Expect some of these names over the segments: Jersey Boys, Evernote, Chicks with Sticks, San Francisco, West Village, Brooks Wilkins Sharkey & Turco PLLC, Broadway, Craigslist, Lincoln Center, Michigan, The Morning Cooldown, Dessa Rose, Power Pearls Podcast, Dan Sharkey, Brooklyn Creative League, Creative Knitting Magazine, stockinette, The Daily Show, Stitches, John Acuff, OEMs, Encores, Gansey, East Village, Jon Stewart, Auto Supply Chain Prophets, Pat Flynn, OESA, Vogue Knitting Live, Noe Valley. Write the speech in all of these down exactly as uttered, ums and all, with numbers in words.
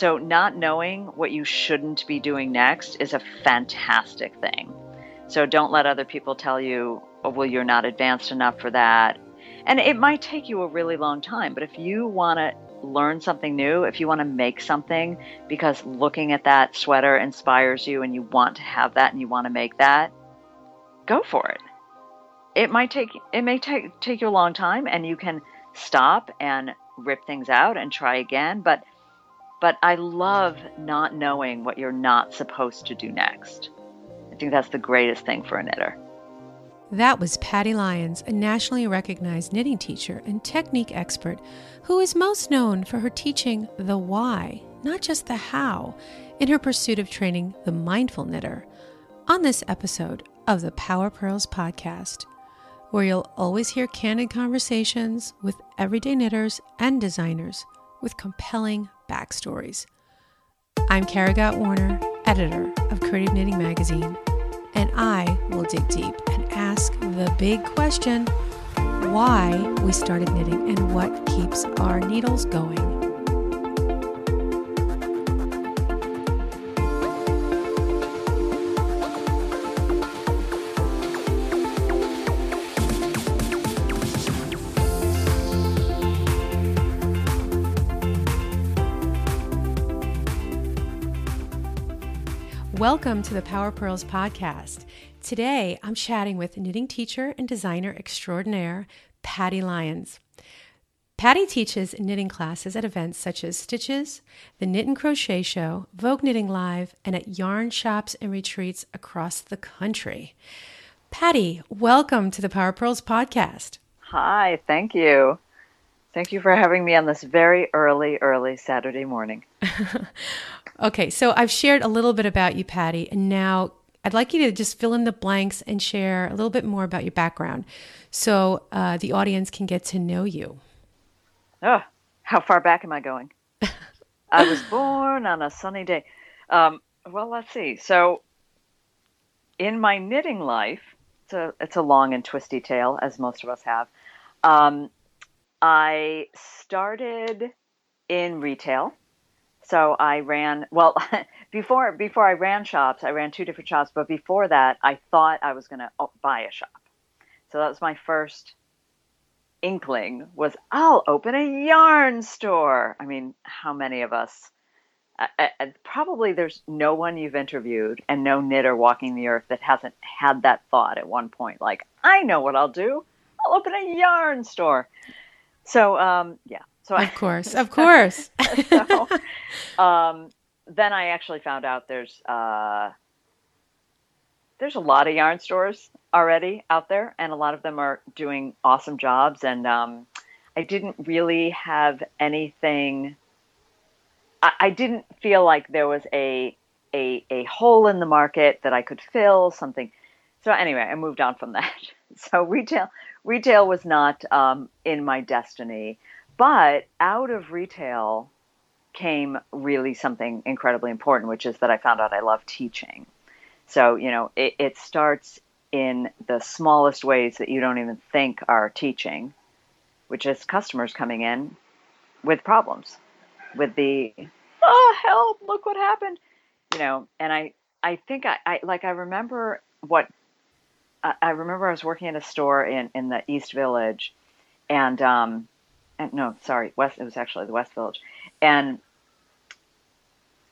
So not knowing what you shouldn't be doing next is a fantastic thing. So don't let other people tell you, oh, well, you're not advanced enough for that. And it might take you a really long time, but if you want to learn something new, if you want to make something because looking at that sweater inspires you and you want to have that and you want to make that, go for it. It might take, it may take, take you a long time, and you can stop and rip things out and try again. But, but I love not knowing what you're not supposed to do next. I think that's the greatest thing for a knitter. That was Patty Lyons, a nationally recognized knitting teacher and technique expert who is most known for her teaching the why, not just the how, in her pursuit of training the mindful knitter on this episode of the Power Pearls Podcast, where you'll always hear candid conversations with everyday knitters and designers with compelling backstories. I'm Kara Gott Warner, editor of Creative Knitting Magazine, and I will dig deep and ask the big question, why we started knitting and what keeps our needles going. Welcome to the Power Pearls Podcast. Today, I'm chatting with knitting teacher and designer extraordinaire, Patty Lyons. Patty teaches knitting classes at events such as Stitches, the Knit and Crochet Show, Vogue Knitting Live, and at yarn shops and retreats across the country. Patty, welcome to the Power Pearls Podcast. Hi, thank you. Thank you for having me on this very early, early Saturday morning. Okay, so I've shared a little bit about you, Patty, and now I'd like you to just fill in the blanks and share a little bit more about your background so uh, the audience can get to know you. Oh, how far back am I going? I was born on a sunny day. Um, well, let's see. So in my knitting life, it's a, it's a long and twisty tale, as most of us have. Um, I started in retail. So I ran, well, before before I ran shops, I ran two different shops. But before that, I thought I was going to buy a shop. So that was my first inkling was, I'll open a yarn store. I mean, how many of us? I, I, probably there's no one you've interviewed and no knitter walking the earth that hasn't had that thought at one point. Like, I know what I'll do. I'll open a yarn store. So, um, yeah. So of course, I, of course. so, um, then I actually found out there's uh, there's a lot of yarn stores already out there, and a lot of them are doing awesome jobs. And um, I didn't really have anything. I, I didn't feel like there was a a a hole in the market that I could fill something. So anyway, I moved on from that. So retail retail was not um, in my destiny. But out of retail came really something incredibly important, which is that I found out I love teaching. So, you know, it, it starts in the smallest ways that you don't even think are teaching, which is customers coming in with problems, with the, oh, help, look what happened, you know. And I, I think I, I like, I remember what, I, I remember I was working at a store in, in the East Village and, um, And no, sorry, West. It was actually the West Village. And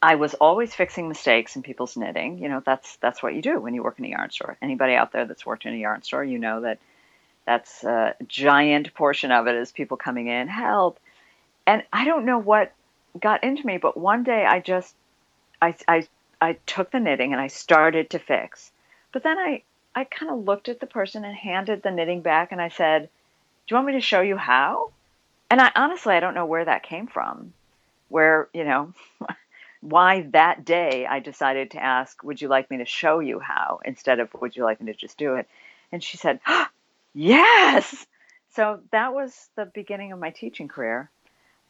I was always fixing mistakes in people's knitting. You know, that's that's what you do when you work in a yarn store. Anybody out there that's worked in a yarn store, you know that that's a giant portion of it is people coming in, help. And I don't know what got into me, but one day I just, I I, I took the knitting and I started to fix. But then I, I kind of looked at the person and handed the knitting back and I said, do you want me to show you how? And I honestly, I don't know where that came from, where, you know, why that day I decided to ask, would you like me to show you how instead of would you like me to just do it? And she said, oh, yes. So that was the beginning of my teaching career.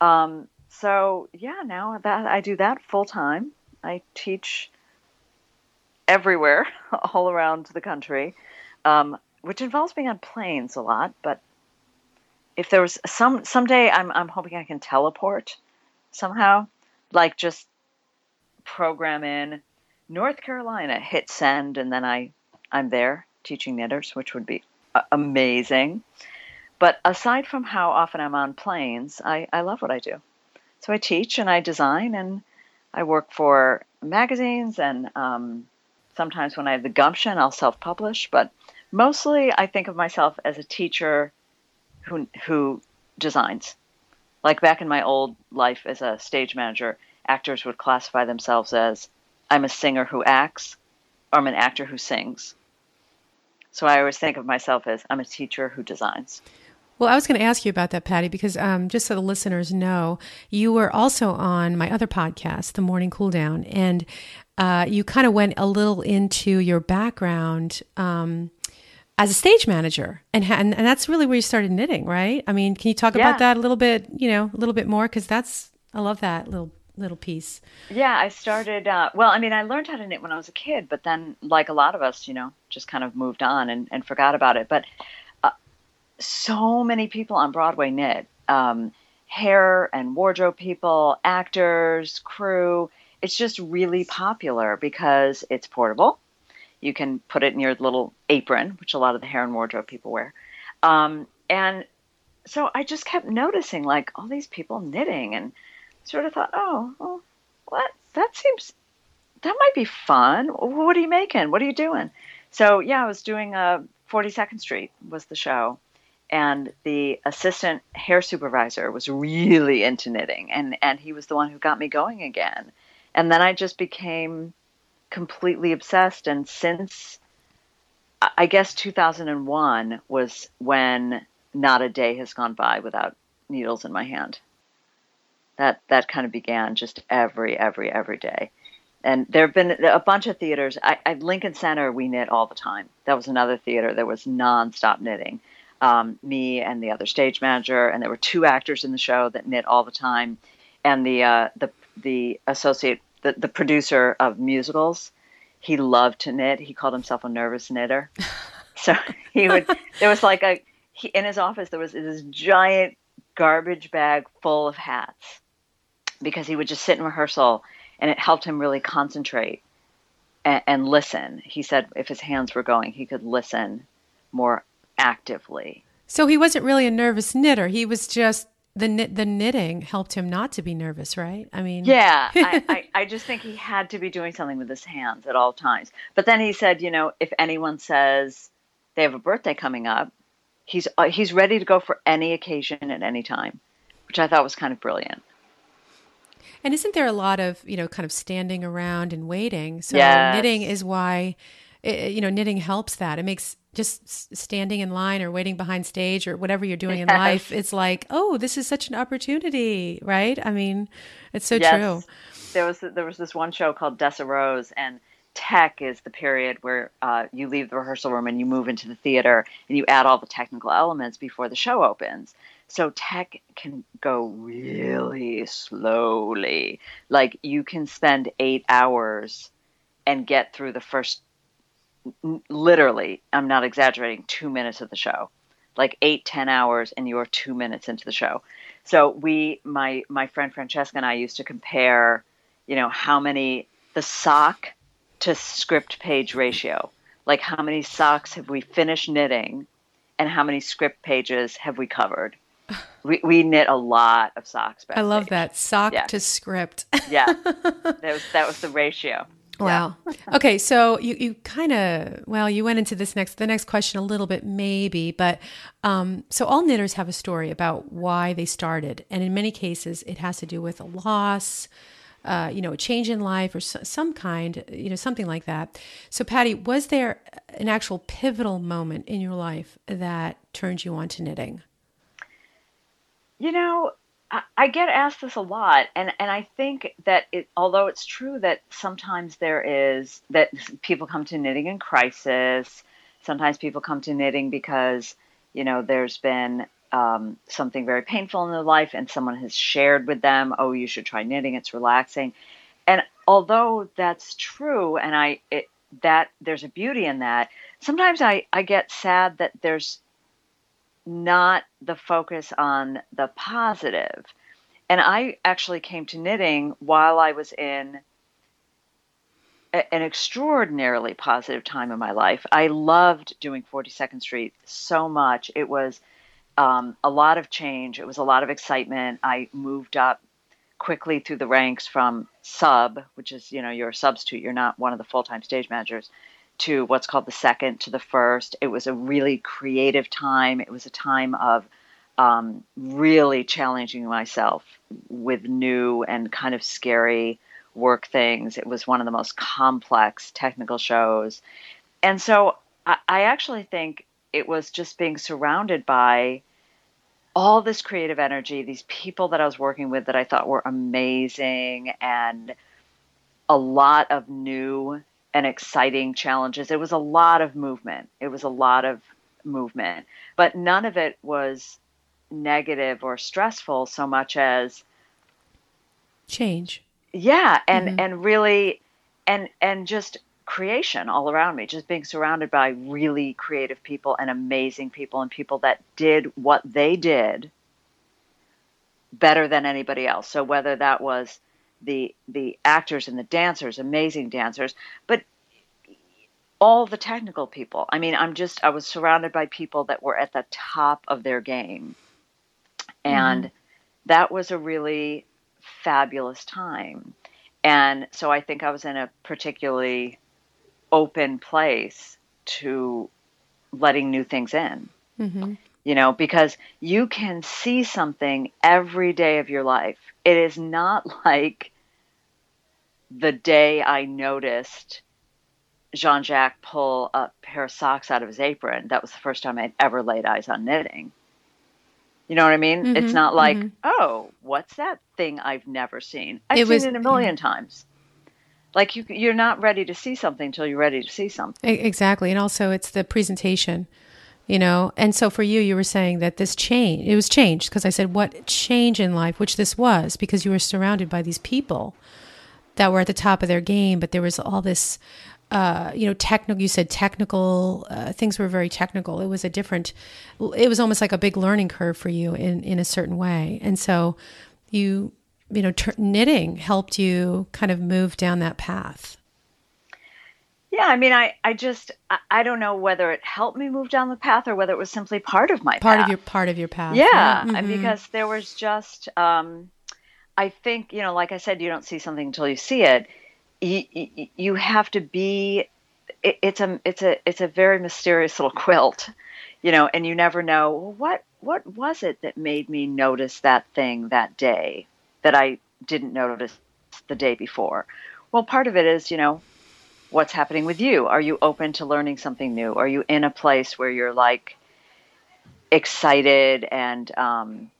Um, so, yeah, now that I do that full time, I teach everywhere, all around the country, um, which involves being on planes a lot, but if there was some someday, I'm I'm hoping I can teleport somehow. like just program in North Carolina, hit send, and then I, I'm there teaching knitters, which would be amazing. But aside from how often I'm on planes, I, I love what I do. So I teach and I design and I work for magazines, and um, sometimes when I have the gumption, I'll self-publish. But mostly I think of myself as a teacher who who designs. Like back in my old life as a stage manager, actors would classify themselves as, I'm a singer who acts, or I'm an actor who sings. So I always think of myself as, I'm a teacher who designs. Well, I was going to ask you about that, Patty, because um, just so the listeners know, you were also on my other podcast, The Morning Cooldown, and uh, you kind of went a little into your background um, as a stage manager, and, ha- and and that's really where you started knitting, right? I mean, can you talk yeah. about that a little bit, you know, a little bit more? Because that's, I love that little little piece. Yeah, I started, uh, well, I mean, I learned how to knit when I was a kid, but then like a lot of us, you know, just kind of moved on and, and forgot about it. But so many people on Broadway knit, um, hair and wardrobe people, actors, crew. It's just really popular because it's portable. You can put it in your little apron, which a lot of the hair and wardrobe people wear. Um, and so I just kept noticing like all these people knitting, and sort of thought, oh, well, what? That seems, that might be fun. What are you making? What are you doing? So yeah, I was doing a forty-second Street was the show. And the assistant hair supervisor was really into knitting, and, and he was the one who got me going again. And then I just became completely obsessed. And since, I guess, two thousand one was when not a day has gone by without needles in my hand. That that kind of began just every, every, every day. And there have been a bunch of theaters. I, at Lincoln Center, we knit all the time. That was another theater that was nonstop knitting. Um, me and the other stage manager, and there were two actors in the show that knit all the time, and the uh, the the associate, the, the producer of musicals, he loved to knit. He called himself a nervous knitter. So he would. There was like a he, in his office there was this giant garbage bag full of hats, because he would just sit in rehearsal, and it helped him really concentrate and, and listen. He said if his hands were going, he could listen more actively. So he wasn't really a nervous knitter. He was just the knit, the knitting helped him not to be nervous, right? I mean, yeah, I, I, I just think he had to be doing something with his hands at all times. But then he said, you know, if anyone says they have a birthday coming up, he's uh, he's ready to go for any occasion at any time, which I thought was kind of brilliant. And isn't there a lot of, you know, kind of standing around and waiting? So yes. knitting is why, it, you know, knitting helps that. It makes just standing in line or waiting behind stage or whatever you're doing yes. in life, it's like, oh, this is such an opportunity, right? I mean, it's so yes. true. There was there was this one show called Dessa Rose, and tech is the period where uh, you leave the rehearsal room and you move into the theater and you add all the technical elements before the show opens. So tech can go really slowly. Like you can spend eight hours and get through the first literally, I'm not exaggerating, two minutes of the show, like eight, ten hours, and you're two minutes into the show. So we, my, my friend Francesca and I used to compare, you know, how many, the sock to script page ratio, like how many socks have we finished knitting and how many script pages have we covered? We we knit a lot of socks backstage. I love that. Sock yeah. to script. Yeah. That was, that was the ratio. Wow. Okay. So you, you kind of, well, you went into this next, the next question a little bit maybe, but, um, so all knitters have a story about why they started. And in many cases it has to do with a loss, uh, you know, a change in life or so, some kind, you know, something like that. So Patty, was there an actual pivotal moment in your life that turned you on to knitting? You know, I get asked this a lot, and, and I think that it, although it's true that sometimes there is, that people come to knitting in crisis, sometimes people come to knitting because, you know, there's been um, something very painful in their life and someone has shared with them, oh, you should try knitting, it's relaxing. And although that's true, and I it, that there's a beauty in that, sometimes I, I get sad that there's not the focus on the positive. And I actually came to knitting while I was in a, an extraordinarily positive time in my life. I loved doing forty-second street so much. It was um, a lot of change. It was a lot of excitement. I moved up quickly through the ranks from sub, which is, you know, you're a substitute. You're not one of the full-time stage managers, to what's called the second, to the first. It was a really creative time. It was a time of um, really challenging myself with new and kind of scary work things. It was one of the most complex technical shows. And so I, I actually think it was just being surrounded by all this creative energy, these people that I was working with that I thought were amazing, and a lot of new and exciting challenges. It was a lot of movement. It was a lot of movement, but none of it was negative or stressful so much as change. Yeah. And, mm-hmm. and really, and, and just creation all around me, just being surrounded by really creative people and amazing people and people that did what they did better than anybody else. So whether that was the the actors and the dancers, amazing dancers, but all the technical people. I mean, I'm just, I was surrounded by people that were at the top of their game. And mm. that was a really fabulous time. And so I think I was in a particularly open place to letting new things in, mm-hmm. you know, because you can see something every day of your life. It is not like the day I noticed Jean-Jacques pull a pair of socks out of his apron. That was the first time I'd ever laid eyes on knitting. You know what I mean? Mm-hmm. It's not like, mm-hmm. oh, what's that thing I've never seen? I've it seen was, it a million yeah. times. Like, you, you're not ready to see something until you're ready to see something. Exactly. And also it's the presentation, you know. And so for you, you were saying that this change, it was changed, because I said, what change in life, which this was, because you were surrounded by these people that were at the top of their game, but there was all this, uh, you know, technical, you said technical, uh, things were very technical. It was a different, it was almost like a big learning curve for you in, in a certain way. And so you... you know, t- knitting helped you kind of move down that path. Yeah. I mean, I, I just, I, I don't know whether it helped me move down the path or whether it was simply part of my part path. Part of your, part of your path. Yeah. Right? Mm-hmm. Because there was just, um, I think, you know, like I said, you don't see something until you see it. You, you, you have to be, it, it's a, it's a, it's a very mysterious little quilt, you know, and you never know, well, what, what was it that made me notice that thing that day that I didn't notice the day before? Well, part of it is, you know, what's happening with you? Are you open to learning something new? Are you in a place where you're like excited and um,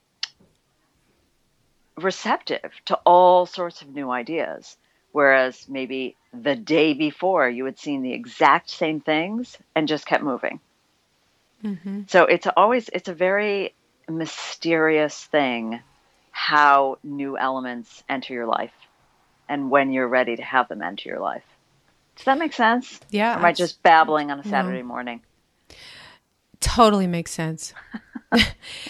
receptive to all sorts of new ideas? Whereas maybe the day before you had seen the exact same things and just kept moving. Mm-hmm. So it's always, it's a very mysterious thing how new elements enter your life and when you're ready to have them enter your life. Does that make sense? Yeah. Or am I just babbling on a Saturday no. morning? Totally makes sense.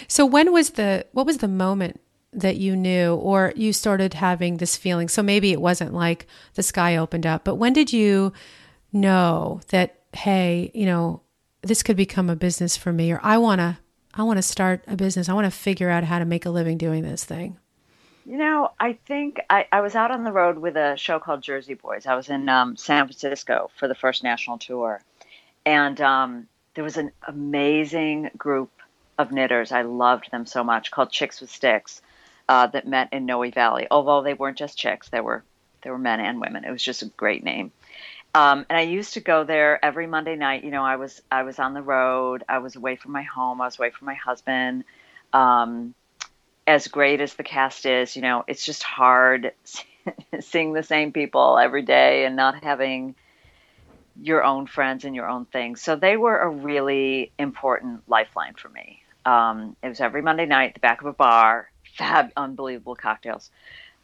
So when was the, what was the moment that you knew, or you started having this feeling? So maybe it wasn't like the sky opened up, but when did you know that, hey, you know, this could become a business for me, or I want to I want to start a business. I want to figure out how to make a living doing this thing. You know, I think I, I was out on the road with a show called Jersey Boys. I was in um, San Francisco for the first national tour. And um, there was an amazing group of knitters. I loved them so much, called Chicks with Sticks, uh, that met in Noe Valley. Although they weren't just chicks, they were, they were men and women. It was just a great name. Um, and I used to go there every Monday night. You know, I was I was on the road. I was away from my home. I was away from my husband. Um, as great as the cast is, you know, it's just hard seeing the same people every day and not having your own friends and your own things. So they were a really important lifeline for me. Um, it was every Monday night at the back of a bar. Fab, unbelievable cocktails.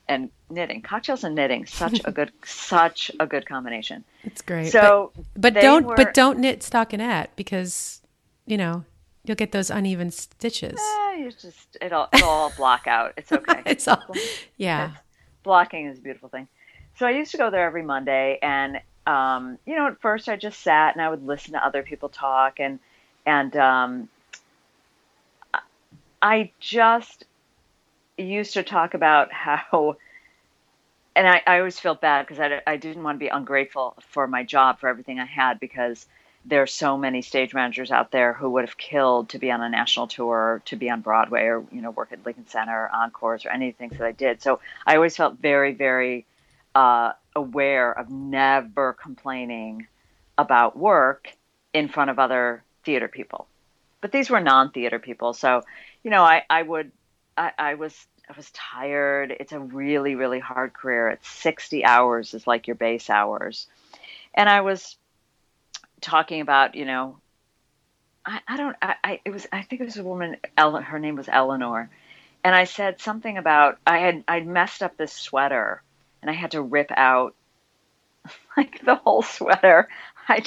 And knitting, cocktails and knitting, such a good, such a good combination. It's great. So, but, but don't, were, but don't knit stockinette, because, you know, You'll get those uneven stitches. Uh, you just it'll it'll all block out. It's okay. It's all, yeah. It's, blocking is a beautiful thing. So I used to go there every Monday, and um, you know, at first I just sat and I would listen to other people talk, and and um, I just used to talk about how, and I, I always felt bad because I I didn't want to be ungrateful for my job, for everything I had, because there are so many stage managers out there who would have killed to be on a national tour, to be on Broadway, or, you know, work at Lincoln Center, or Encores, or any of the things that I did. So I always felt very, very uh, aware of never complaining about work in front of other theater people. But these were non-theater people. So, you know, I, I would, I, I was, I was tired. It's a really, really hard career. It's sixty hours is like your base hours. And I was talking about, you know, I, I don't, I, I, it was, I think it was a woman, Elle, her name was Eleanor. And I said something about, I had, I messed up this sweater and I had to rip out like the whole sweater. I,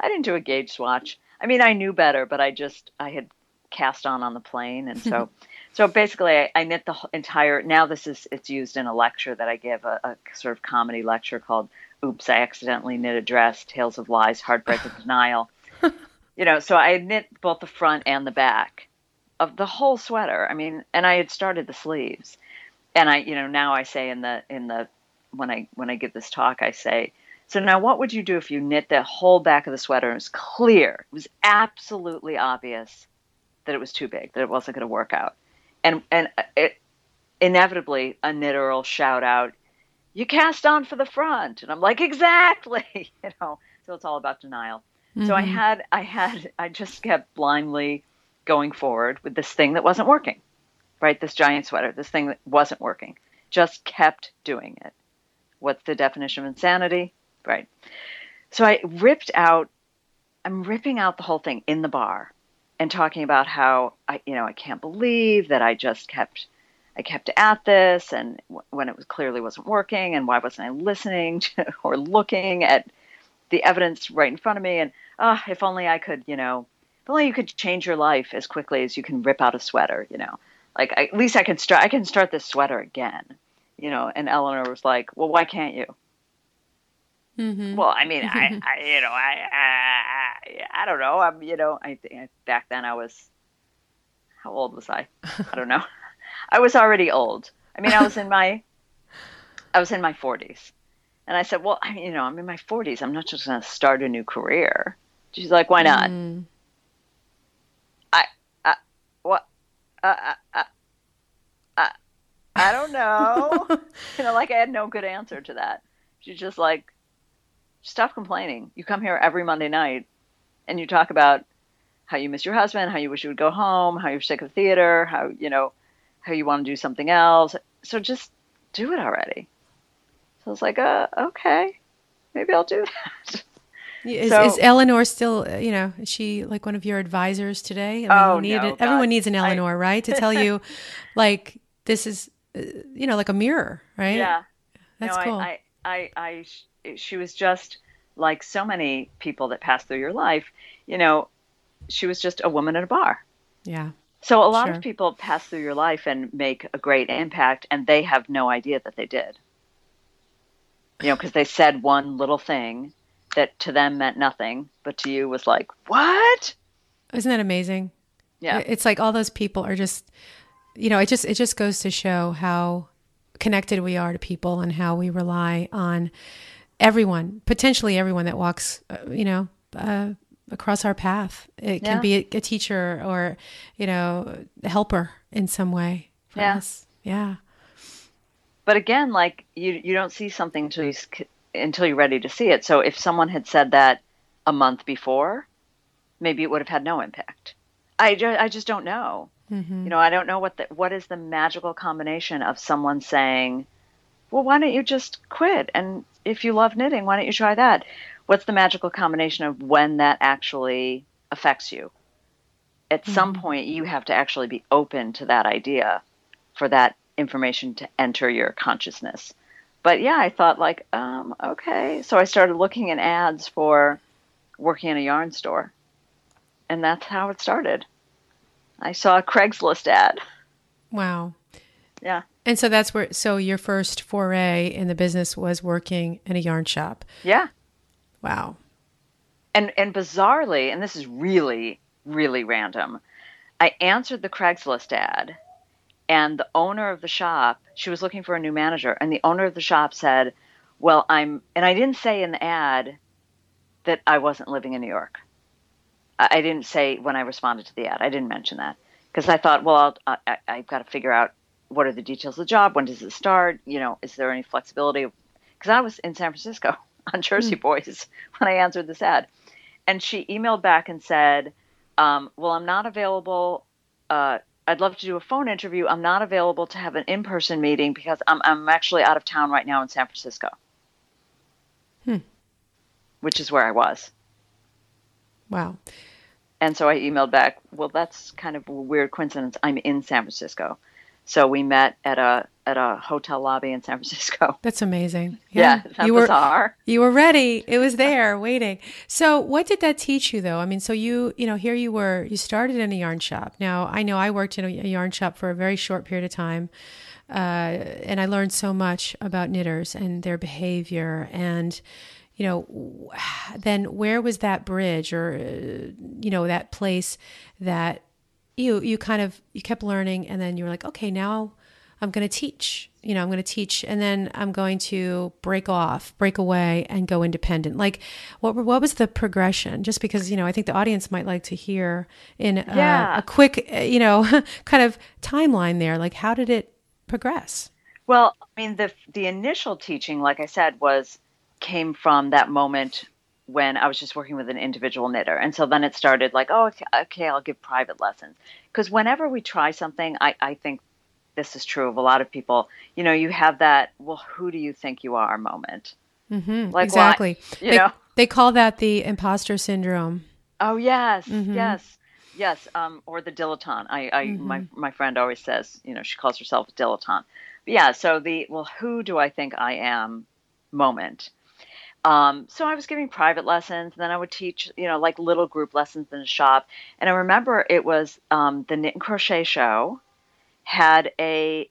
I didn't do a gauge swatch. I mean, I knew better, but I just, I had cast on on the plane. And so, so basically I, I knit the entire, now this is, it's used in a lecture that I give, a, a sort of comedy lecture called Oops, I Accidentally Knit a Dress, Tales of Lies, Heartbreak and Denial. You know, so I knit both the front and the back of the whole sweater. I mean, and I had started the sleeves. And I, you know, now I say in the, in the, when I, when I give this talk, I say, so now what would you do if you knit the whole back of the sweater and it was clear, it was absolutely obvious that it was too big, that it wasn't going to work out. And, and it, inevitably a knitter will shout out, you cast on for the front. And I'm like, exactly, you know, so it's all about denial. Mm-hmm. So I had, I had, I just kept blindly going forward with this thing that wasn't working, right? This giant sweater, this thing that wasn't working, just kept doing it. What's the definition of insanity? Right. So I ripped out, I'm ripping out the whole thing in the bar and talking about how I, you know, I can't believe that I just kept I kept at this, and w- when it was clearly wasn't working, and why wasn't I listening to, or looking at the evidence right in front of me? And ah, oh, if only I could, you know, if only you could change your life as quickly as you can rip out a sweater, you know, like I, at least I can start, I can start this sweater again, you know. And Eleanor was like, well, why can't you? Mm-hmm. Well, I mean, I, I, you know, I, I, I don't know. I'm, you know, I think back then I was, how old was I? I don't know. I was already old. I mean, I was in my, I was in my forties, and I said, well, I, you know, I'm in my forties. I'm not just going to start a new career. She's like, why not? Mm. I, I, what, uh, I, I, I don't know. You know, like I had no good answer to that. She's just like, stop complaining. You come here every Monday night and you talk about how you miss your husband, how you wish you would go home, how you're sick of theater, how, you know, how you want to do something else. So just do it already. So I was like, uh, okay, maybe I'll do that. Is, so, is Eleanor still, you know, is she like one of your advisors today? I mean, oh, you need no, it, everyone needs an Eleanor, I, right? To tell you like, this is, you know, like a mirror, right? Yeah. That's no, cool. I, I, I, I sh- she was just like so many people that pass through your life, you know, she was just a woman at a bar. Yeah. So a lot sure. of people pass through your life and make a great impact, and they have no idea that they did, you know, because they said one little thing that to them meant nothing, but to you was like, what? Isn't that amazing? Yeah. It's like all those people are just, you know, it just, it just goes to show how connected we are to people and how we rely on everyone, potentially everyone that walks, uh, you know, uh, across our path. It yeah. can be a, a teacher or, you know, a helper in some way for yeah. us. Yeah. But again, like you, you don't see something until, you, until you're ready to see it. So if someone had said that a month before, maybe it would have had no impact. I just, I just don't know. Mm-hmm. You know, I don't know what the, what is the magical combination of someone saying, well, why don't you just quit? And if you love knitting, why don't you try that? What's the magical combination of when that actually affects you? At mm-hmm. some point, you have to actually be open to that idea for that information to enter your consciousness. But yeah, I thought like, um, okay. So I started looking in ads for working in a yarn store. And that's how it started. I saw a Craigslist ad. Wow. Yeah. And so that's where, so your first foray in the business was working in a yarn shop. Yeah. Wow. And and bizarrely, and this is really, really random, I answered the Craigslist ad, and the owner of the shop, she was looking for a new manager, and the owner of the shop said, well, I'm, and I didn't say in the ad that I wasn't living in New York. I didn't say when I responded to the ad. I didn't mention that because I thought, well, I'll, I, I've got to figure out what are the details of the job? When does it start? You know, is there any flexibility? Because I was in San Francisco on Jersey Boys when I answered this ad. And she emailed back and said, um, well, I'm not available. Uh, I'd love to do a phone interview. I'm not available to have an in-person meeting because I'm, I'm actually out of town right now in San Francisco, hmm. which is where I was. Wow. And so I emailed back, well, that's kind of a weird coincidence. I'm in San Francisco. So we met at a at a hotel lobby in San Francisco. That's amazing. Yeah, yeah that you bizarre. Were, you were ready. It was there waiting. So what did that teach you, though? I mean, so you, you know, here you were, you started in a yarn shop. Now, I know I worked in a yarn shop for a very short period of time, uh, and I learned so much about knitters and their behavior and, you know, then where was that bridge or, you know, that place that you, you kind of, you kept learning and then you were like, okay, now I'm going to teach, you know, I'm going to teach and then I'm going to break off, break away and go independent. Like what, what was the progression? Just because, you know, I think the audience might like to hear in yeah. uh, a quick, you know, kind of timeline there, like how did it progress? Well, I mean, the, the initial teaching, like I said, was, came from that moment when I was just working with an individual knitter. And so then it started like, oh, okay, okay I'll give private lessons. Because whenever we try something, I, I think this is true of a lot of people, you know, you have that, well, who do you think you are moment? Mm-hmm, like, exactly. Why, you they, know? They call that the imposter syndrome. Oh, yes, mm-hmm. yes, yes. Um, or the dilettante. I, I mm-hmm. my, my friend always says, you know, she calls herself a dilettante. But yeah, so the, well, who do I think I am moment? Um, so I was giving private lessons, and then I would teach, you know, like little group lessons in the shop. And I remember it was um, the Knit and Crochet Show had a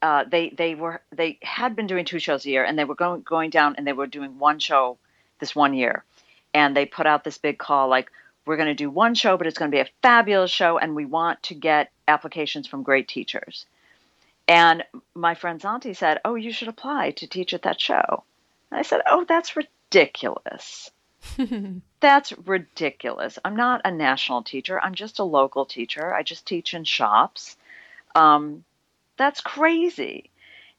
uh, they they were they had been doing two shows a year, and they were going going down, and they were doing one show this one year. And they put out this big call like, we're going to do one show, but it's going to be a fabulous show, and we want to get applications from great teachers. And my friend Zanti said, "Oh, you should apply to teach at that show." And I said, "Oh, that's ridiculous." Ridiculous. That's ridiculous. I'm not a national teacher. I'm just a local teacher. I just teach in shops. Um, that's crazy.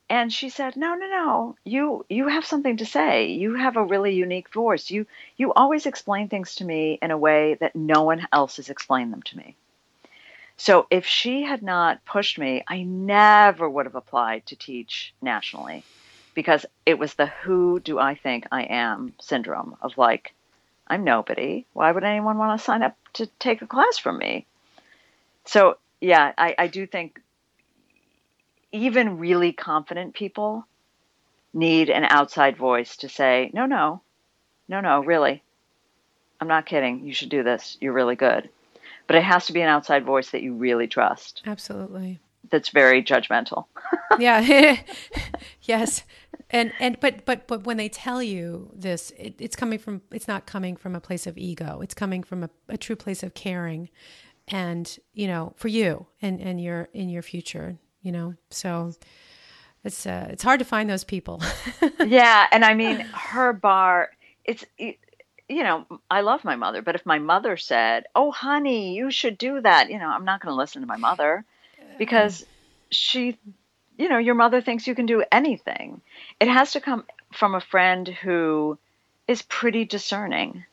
And she said, no, no, no, you, you have something to say. You have a really unique voice. You, you always explain things to me in a way that no one else has explained them to me. So if she had not pushed me, I never would have applied to teach nationally. Because it was the who do I think I am syndrome of like, I'm nobody. Why would anyone want to sign up to take a class from me? So, yeah, I, I do think even really confident people need an outside voice to say, no, no, no, no, really. I'm not kidding. You should do this. You're really good. But it has to be an outside voice that you really trust. Absolutely. That's very judgmental. Yeah. Yes. And, and, but, but, but when they tell you this, it, it's coming from, it's not coming from a place of ego. It's coming from a, a true place of caring and, you know, for you and, and your, in your future, you know, so it's, uh, it's hard to find those people. Yeah. And I mean, her bar, it's, it, you know, I love my mother, but if my mother said, "Oh, honey, you should do that," you know, I'm not going to listen to my mother. Because she, you know, your mother thinks you can do anything. It has to come from a friend who is pretty discerning,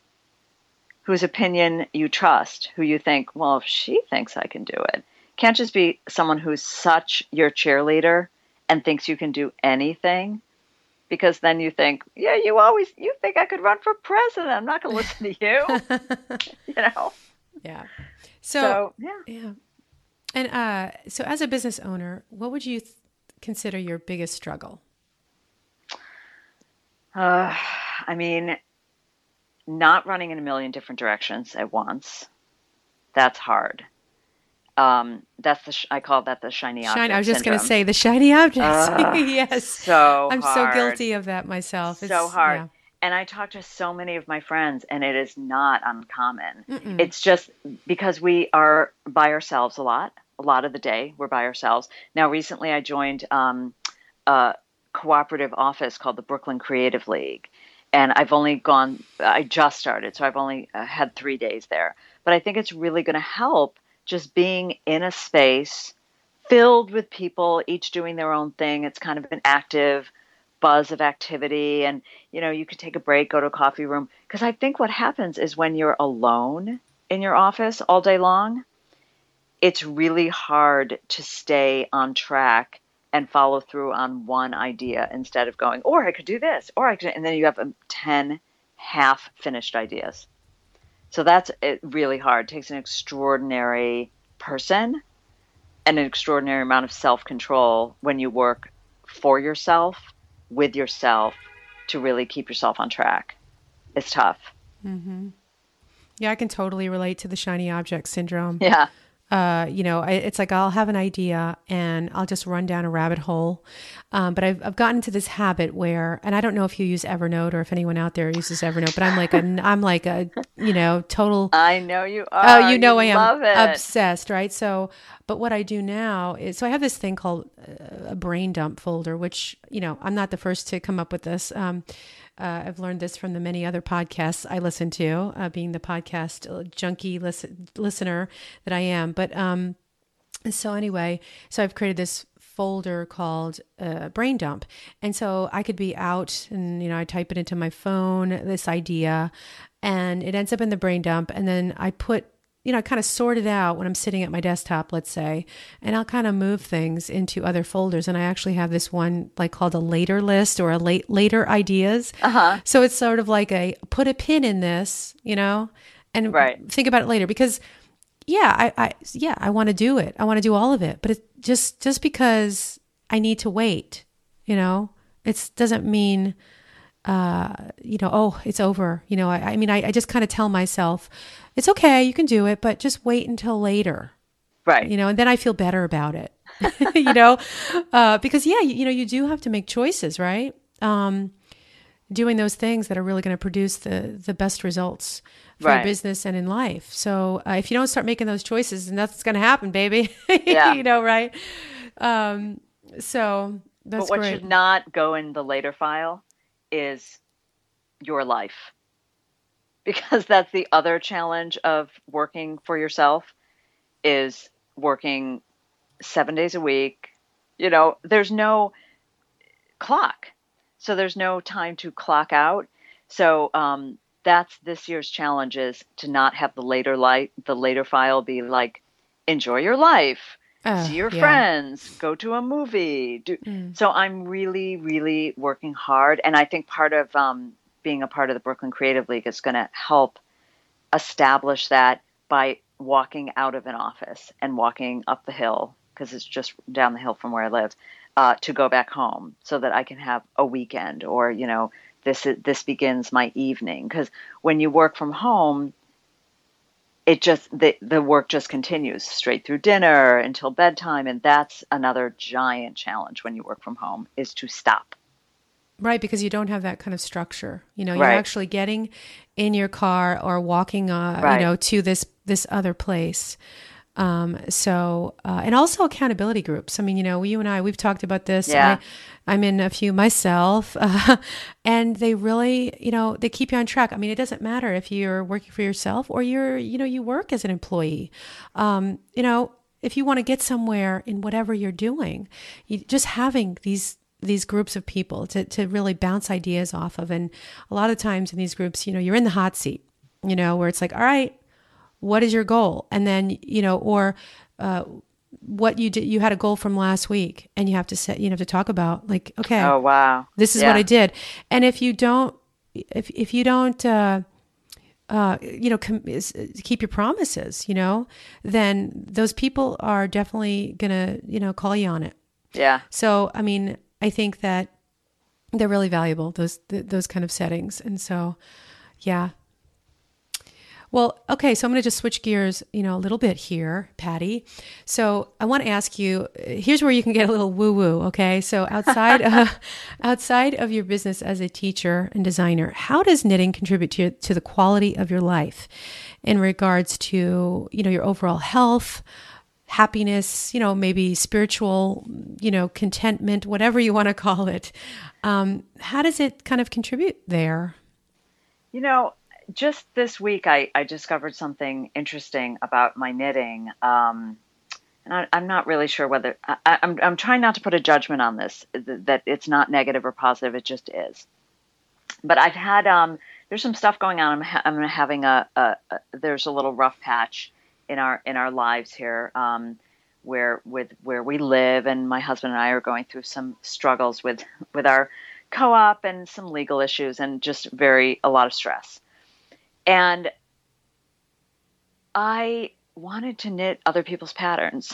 whose opinion you trust, who you think, well, if she thinks I can do it. Can't just be someone who's such your cheerleader and thinks you can do anything. Because then you think, yeah, you always, you think I could run for president. I'm not going to listen to you. You know? Yeah. So, so yeah. Yeah. And uh, so as a business owner, what would you th- consider your biggest struggle? Uh, I mean, not running in a million different directions at once. That's hard. Um, that's the sh- I call that the shiny object. Shiny, I was just going to say the shiny object. Uh, yes, so I'm hard. so guilty of that myself. It's so hard. Yeah. And I talk to so many of my friends, and it is not uncommon. Mm-mm. It's just because we are by ourselves a lot. A lot of the day, we're by ourselves. Now, recently, I joined um, a cooperative office called the Brooklyn Creative League. And I've only gone, I just started, so I've only had three days there. But I think it's really going to help just being in a space filled with people, each doing their own thing. It's kind of an active buzz of activity. And, you know, you can take a break, go to a coffee room. Because I think what happens is when you're alone in your office all day long, it's really hard to stay on track and follow through on one idea instead of going, or I could do this, or I could, and then you have ten half finished ideas. So that's it, really hard. It takes an extraordinary person and an extraordinary amount of self-control when you work for yourself, with yourself, to really keep yourself on track. It's tough. Mm-hmm. Yeah, I can totally relate to the shiny object syndrome. Yeah. Uh, you know, it's like I'll have an idea and I'll just run down a rabbit hole. Um, but I've I've gotten to this habit where, and I don't know if you use Evernote or if anyone out there uses Evernote, but I'm like, a, I'm like a, you know, total. I know you are. Oh, you know, you I am obsessed, right? So, but what I do now is, so I have this thing called a brain dump folder, which, you know, I'm not the first to come up with this. Um, Uh, I've learned this from the many other podcasts I listen to, uh, being the podcast junkie listen- listener that I am. But um, so anyway, so I've created this folder called uh, Brain Dump. And so I could be out and, you know, I type it into my phone, this idea, and it ends up in the brain dump. And then I put, you know, I kind of sort it out when I'm sitting at my desktop, let's say, and I'll kind of move things into other folders. And I actually have this one like called a later list or a late later ideas. Uh-huh. So it's sort of like a put a pin in this, you know, and right. think about it later because yeah, I, I yeah, I want to do it. I want to do all of it, but it just, just because I need to wait, you know, it doesn't mean, uh, you know, oh, it's over. You know, I, I mean, I, I just kind of tell myself, it's okay, you can do it, but just wait until later. Right. You know, and then I feel better about it, you know, uh, because yeah, you, you know, you do have to make choices, right? Um, doing those things that are really going to produce the, the best results for right. business and in life. So uh, if you don't start making those choices, then that's going to happen, baby, yeah. you know, right? Um, so that's great. But what great. should not go in the later file is your life. Because that's the other challenge of working for yourself is working seven days a week. You know, there's no clock. So there's no time to clock out. So um, that's this year's challenge is to not have the later life, the later file be like, enjoy your life, uh, see your yeah. friends, go to a movie. Do- mm. So I'm really, really working hard. And I think part of um, being a part of the Brooklyn Creative League is going to help establish that by walking out of an office and walking up the hill, because it's just down the hill from where I live, uh, to go back home so that I can have a weekend or, you know, this is, this begins my evening. Because when you work from home, it just, the, the work just continues straight through dinner until bedtime. And that's another giant challenge when you work from home is to stop. Right, because you don't have that kind of structure. You know, you're right. actually getting in your car or walking, uh, right. you know, to this this other place. Um, so, uh, and also accountability groups. I mean, you know, you and I, we've talked about this. Yeah. I, I'm in a few myself, uh, and they really, you know, they keep you on track. I mean, it doesn't matter if you're working for yourself or you're, you know, you work as an employee. Um, you know, if you want to get somewhere in whatever you're doing, you, just having these. these groups of people to, to really bounce ideas off of. And a lot of times in these groups, you know, you're in the hot seat, you know, where it's like, all right, what is your goal? And then, you know, or uh, what you did, you had a goal from last week and you have to set, you know, to talk about like, okay, oh wow, this is yeah. what I did. And if you don't, if, if you don't, uh, uh, you know, com- is, keep your promises, you know, then those people are definitely gonna, you know, call you on it. Yeah. So, I mean, I think that they're really valuable, those th- those kind of settings. And so, yeah. Well, okay, so I'm going to just switch gears, you know, a little bit here, Patty. So I want to ask you, here's where you can get a little woo-woo, okay? So outside uh, outside of your business as a teacher and designer, how does knitting contribute to, to the quality of your life in regards to, you know, your overall health, happiness, you know, maybe spiritual, you know, contentment, whatever you want to call it? Um, how does it kind of contribute there? You know, just this week, I, I discovered something interesting about my knitting. Um, and I, I'm not really sure whether I, I'm, I'm trying not to put a judgment on this, that it's not negative or positive. It just is. But I've had, um, there's some stuff going on. I'm, ha- I'm having a, a, a, there's a little rough patch in our, in our lives here, um, where, with, where we live, and my husband and I are going through some struggles with, with our co-op and some legal issues and just very, a lot of stress. And I wanted to knit other people's patterns.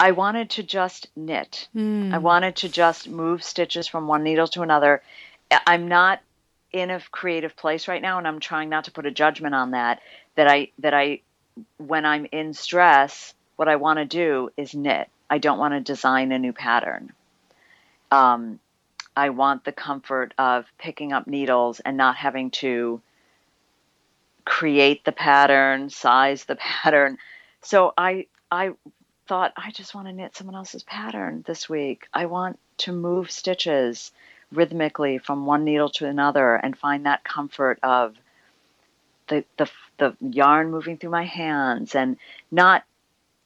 I wanted to just knit. Mm. I wanted to just move stitches from one needle to another. I'm not in a creative place right now, and I'm trying not to put a judgment on that, that I, that I, when I'm in stress, what I want to do is knit. I don't want to design a new pattern. Um, I want the comfort of picking up needles and not having to create the pattern, size the pattern. So I I thought, I just want to knit someone else's pattern this week. I want to move stitches rhythmically from one needle to another and find that comfort of the the the yarn moving through my hands and not,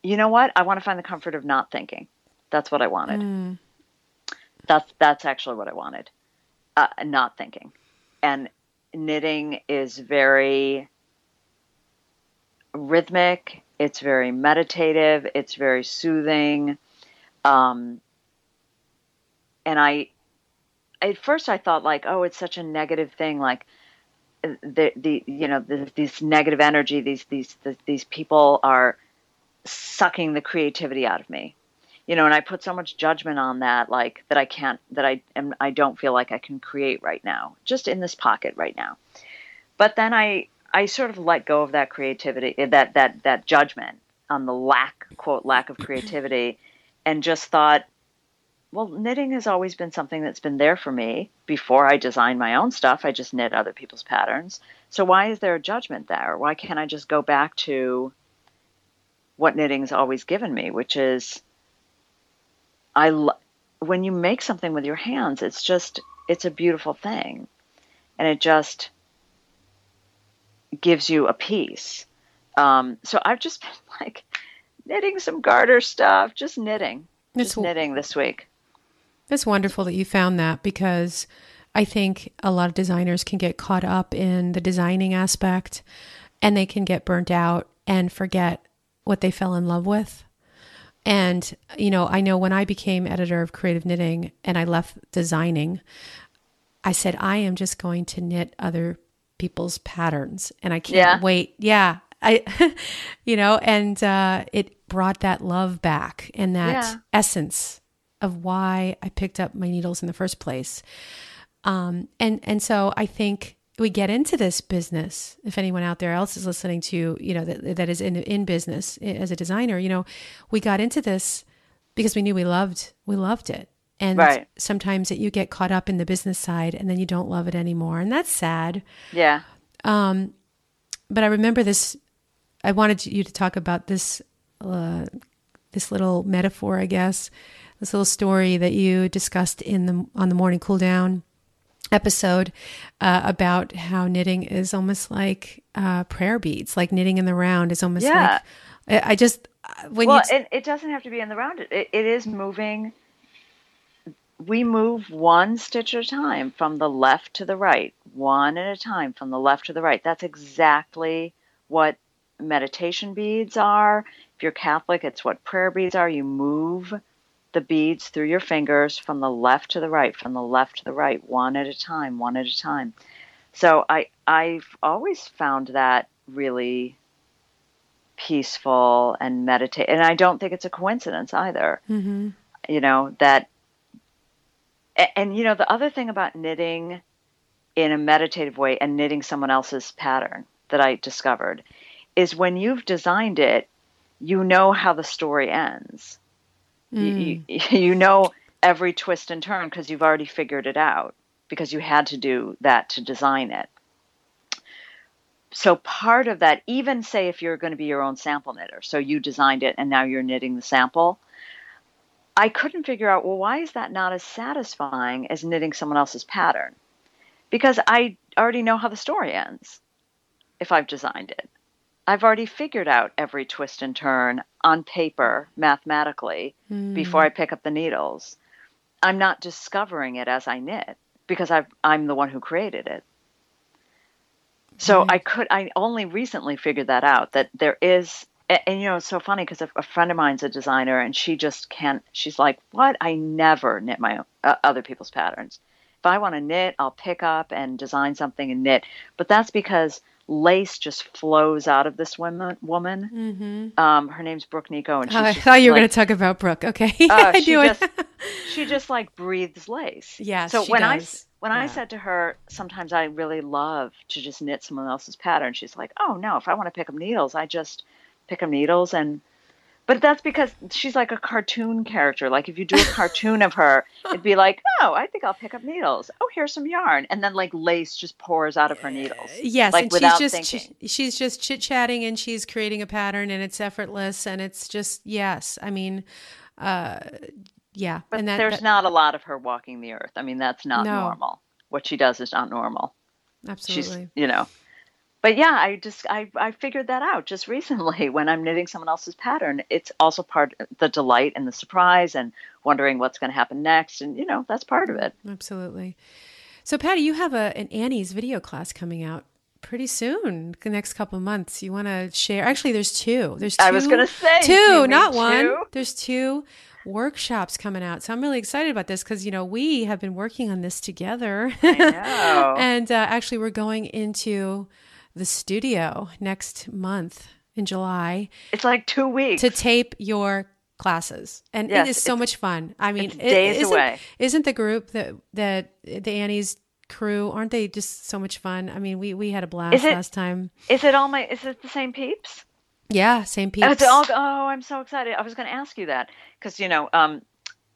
you know what? I want to find the comfort of not thinking. That's what I wanted. Mm. That's that's actually what I wanted. Uh, not thinking. And knitting is very rhythmic. It's very meditative. It's very soothing. Um, and I, at first I thought like, oh, it's such a negative thing. Like the, the, you know, the, these negative energy, these, these, the, these people are sucking the creativity out of me, you know, and I put so much judgment on that, like that I can't, that I am, I don't feel like I can create right now, just in this pocket right now. But then I, I sort of let go of that creativity, that, that, that judgment on the lack, quote, lack of creativity, and just thought, well, knitting has always been something that's been there for me before I designed my own stuff. I just knit other people's patterns. So why is there a judgment there? Why can't I just go back to what knitting's always given me, which is, I lo- when you make something with your hands, it's just, it's a beautiful thing, and it just gives you a peace. Um, so I've just been like knitting some garter stuff, just knitting, just it's, knitting this week. It's wonderful that you found that, because I think a lot of designers can get caught up in the designing aspect, and they can get burnt out and forget what they fell in love with. And, you know, I know when I became editor of Creative Knitting and I left designing, I said, I am just going to knit other people's patterns, and I can't yeah. wait. Yeah. I, you know, and uh, it brought that love back and that yeah. essence of why I picked up my needles in the first place. Um, and, and so I think we get into this business. If anyone out there else is listening to, you know, that, that is in, in business as a designer, you know, we got into this because we knew we loved, we loved it. And right. sometimes that you get caught up in the business side and then you don't love it anymore. And that's sad. Yeah. Um, but I remember this, I wanted you to talk about this, uh, this little metaphor, I guess, this little story that you discussed in the, on the Morning Cooldown episode uh, about how knitting is almost like uh, prayer beads, like knitting in the round is almost yeah. like, I, I just, when well, you... Well, it, it doesn't have to be in the round. It, it is moving. We move one stitch at a time from the left to the right, one at a time from the left to the right. That's exactly what meditation beads are. If you're Catholic, it's what prayer beads are. You move the beads through your fingers from the left to the right, from the left to the right, one at a time, one at a time. So I, I've always found that really peaceful and meditate. And I don't think it's a coincidence either, mm-hmm. you know, that, and, and, you know, the other thing about knitting in a meditative way and knitting someone else's pattern, that I discovered is when you've designed it, you know how the story ends. Mm. You, you, you know every twist and turn because you've already figured it out because you had to do that to design it. So part of that, even say if you're going to be your own sample knitter, so you designed it and now you're knitting the sample, I couldn't figure out, well, why is that not as satisfying as knitting someone else's pattern? Because I already know how the story ends if I've designed it. I've already figured out every twist and turn on paper mathematically mm. before I pick up the needles. I'm not discovering it as I knit because I've, I'm the one who created it. So I could, I only recently figured that out, that there is, and, and you know, it's so funny because a, a friend of mine's a designer and she just can't, she's like, what? I never knit my own, uh, other people's patterns. If I want to knit, I'll pick up and design something and knit. But that's because lace just flows out of this woman. woman. Mm-hmm. Um, her name's Brooke Nico. And she's oh, I thought you were like, going to talk about Brooke. Okay. Uh, I she, do just, she just like breathes lace. Yeah, so she when does. I, When yeah. I said to her, sometimes I really love to just knit someone else's pattern. She's like, oh, no, if I want to pick up needles, I just pick up needles. And But that's because she's like a cartoon character. Like if you do a cartoon of her, it'd be like, oh, I think I'll pick up needles. Oh, here's some yarn. And then like lace just pours out of her needles. Uh, yes. Like and without she's just thinking. She, she's just chit-chatting and she's creating a pattern and it's effortless. And it's just, yes, I mean, uh yeah. But and that, there's that, not a lot of her walking the earth. I mean, that's not no. normal. What she does is not normal. Absolutely. She's, you know, but yeah, I just, I, I figured that out just recently when I'm knitting someone else's pattern. It's also part of the delight and the surprise and wondering what's going to happen next. And, you know, that's part of it. Absolutely. So Patty, you have a, an Annie's video class coming out pretty soon, the next couple of months. You want to share? Actually, there's two. There's two. I was going to say. Two, not two? one. There's two workshops coming out. So I'm really excited about this because, you know, we have been working on this together. I know. And uh, actually, we're going into the studio next month in July. It's like two weeks. To tape your classes. And yes, it is so much fun. I mean, it's it, days isn't, away. Isn't the group that, that the Annie's crew, aren't they just so much fun? I mean, we, we had a blast is it, last time. Is it all my, is it the same peeps? Yeah, same piece. Oh, oh, I'm so excited. I was going to ask you that because, you know, um,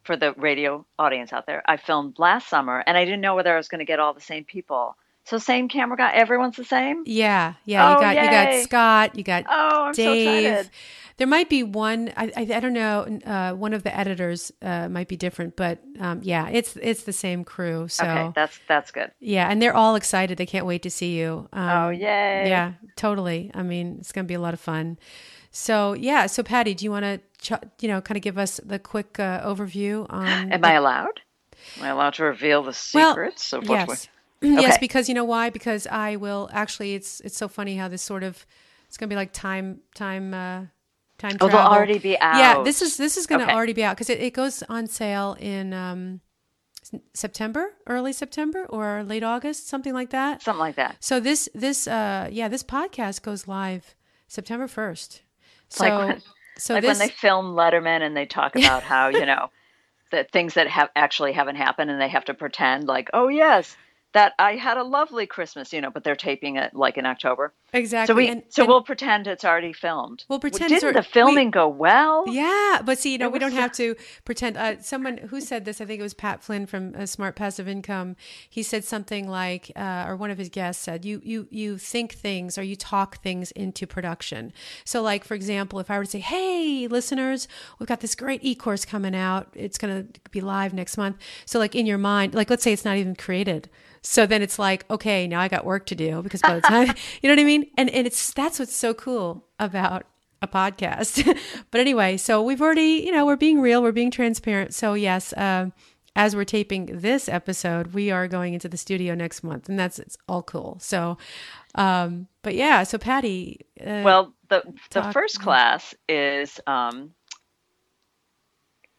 for the radio audience out there, I filmed last summer and I didn't know whether I was going to get all the same people. So same camera guy, everyone's the same? Yeah, yeah. Oh, you got yay. you got Scott, you got oh, I'm Dave. So excited. There might be one, I I, I don't know, uh, one of the editors uh, might be different, but um, yeah, it's it's the same crew. So okay, that's that's good. Yeah, and they're all excited. They can't wait to see you. Um, oh, yay. Yeah, totally. I mean, it's going to be a lot of fun. So yeah, so Patty, do you want to, ch- you know, kind of give us the quick uh, overview? On Am the- I allowed? Am I allowed to reveal the secrets? Well, of yes. What- Okay. Yes, because you know why? Because I will actually. It's it's so funny how this sort of it's going to be like time time uh, time. Oh, travel. They'll already be out. Yeah, this is this is going to okay. already be out because it, it goes on sale in um, September, early September or late August, something like that. Something like that. So this this uh, yeah, this podcast goes live September first. So like when, so like this, when they film Letterman and they talk about how you know the things that have actually haven't happened and they have to pretend like oh yes. That I had a lovely Christmas, you know, but they're taping it like in October. Exactly. So we, and, so and we'll pretend it's already filmed. We'll pretend. Didn't so, the filming we, go well? Yeah, but see, you know, we don't have to pretend. Uh, someone who said this, I think it was Pat Flynn from uh, Smart Passive Income. He said something like, uh, or one of his guests said, "You, you, you think things or you talk things into production." So, like for example, if I were to say, "Hey, listeners, we've got this great e-course coming out. It's going to be live next month." So, like in your mind, like let's say it's not even created. So then it's like, okay, now I got work to do because by the time, you know what I mean? And and it's, that's what's so cool about a podcast. But anyway, so we've already, you know, we're being real, we're being transparent. So yes, um, as we're taping this episode, we are going into the studio next month and that's, it's all cool. So, um, but yeah, so Patty. Uh, well, the the talk- first class is um,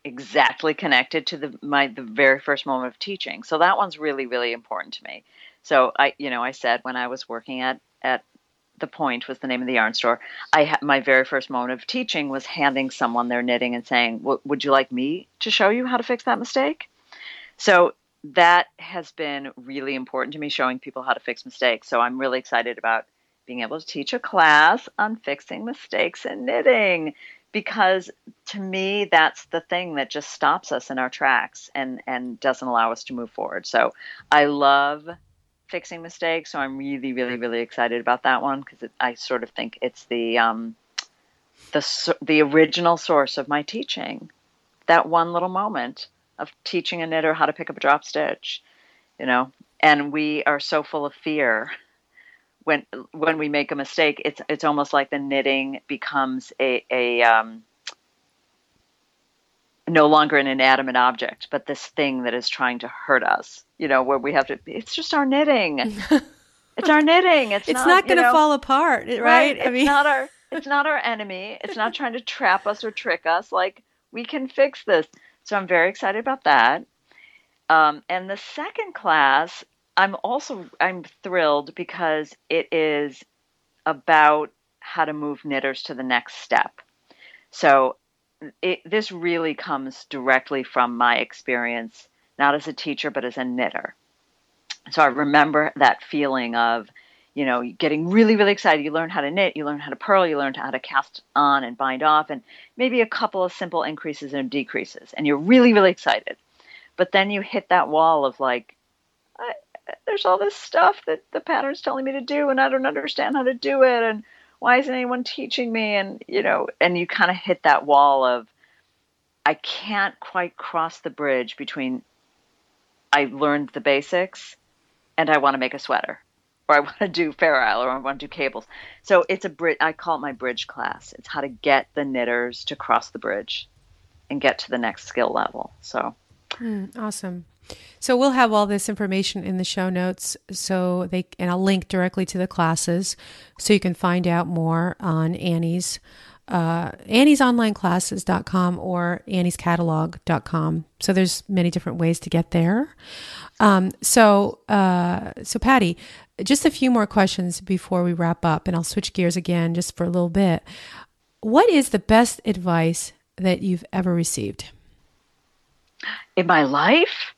exactly connected to the my the very first moment of teaching. So that one's really, really important to me. So I, you know, I said when I was working at at The Point was the name of the yarn store. I ha- my very first moment of teaching was handing someone their knitting and saying, well, "Would you like me to show you how to fix that mistake?" So that has been really important to me, showing people how to fix mistakes. So I'm really excited about being able to teach a class on fixing mistakes in knitting, because to me, that's the thing that just stops us in our tracks and, and doesn't allow us to move forward. So I love fixing mistakes. So I'm really, really, really excited about that one, because I sort of think it's the, um, the, the original source of my teaching, that one little moment of teaching a knitter how to pick up a drop stitch, you know, and we are so full of fear. When when we make a mistake, it's it's almost like the knitting becomes a a um, no longer an inanimate object, but this thing that is trying to hurt us. You know, where we have to. It's just our knitting. It's our knitting. It's, it's not, not going to you know, fall apart, right? right? It's I mean... not our. It's not our enemy. It's not trying to trap us or trick us. Like, we can fix this. So I'm very excited about that. Um, and the second class. I'm also, I'm thrilled because it is about how to move knitters to the next step. So it, this really comes directly from my experience, not as a teacher, but as a knitter. So I remember that feeling of, you know, getting really, really excited. You learn how to knit, you learn how to purl, you learn how to cast on and bind off, and maybe a couple of simple increases and decreases. And you're really, really excited. But then you hit that wall of like, I, there's all this stuff that the pattern's telling me to do, and I don't understand how to do it, and why isn't anyone teaching me? And, you know, and you kind of hit that wall of, I can't quite cross the bridge between I learned the basics and I want to make a sweater, or I want to do Fair Isle, or I want to do cables. So it's a bridge. I call it my bridge class. It's how to get the knitters to cross the bridge and get to the next skill level. So mm, awesome. So we'll have all this information in the show notes, so they and I'll link directly to the classes, so you can find out more on Annie's, uh, annies online classes dot com or annies catalog dot com. So there's many different ways to get there. Um, so, uh, so Patty, just a few more questions before we wrap up, and I'll switch gears again just for a little bit. What is the best advice that you've ever received? In my life?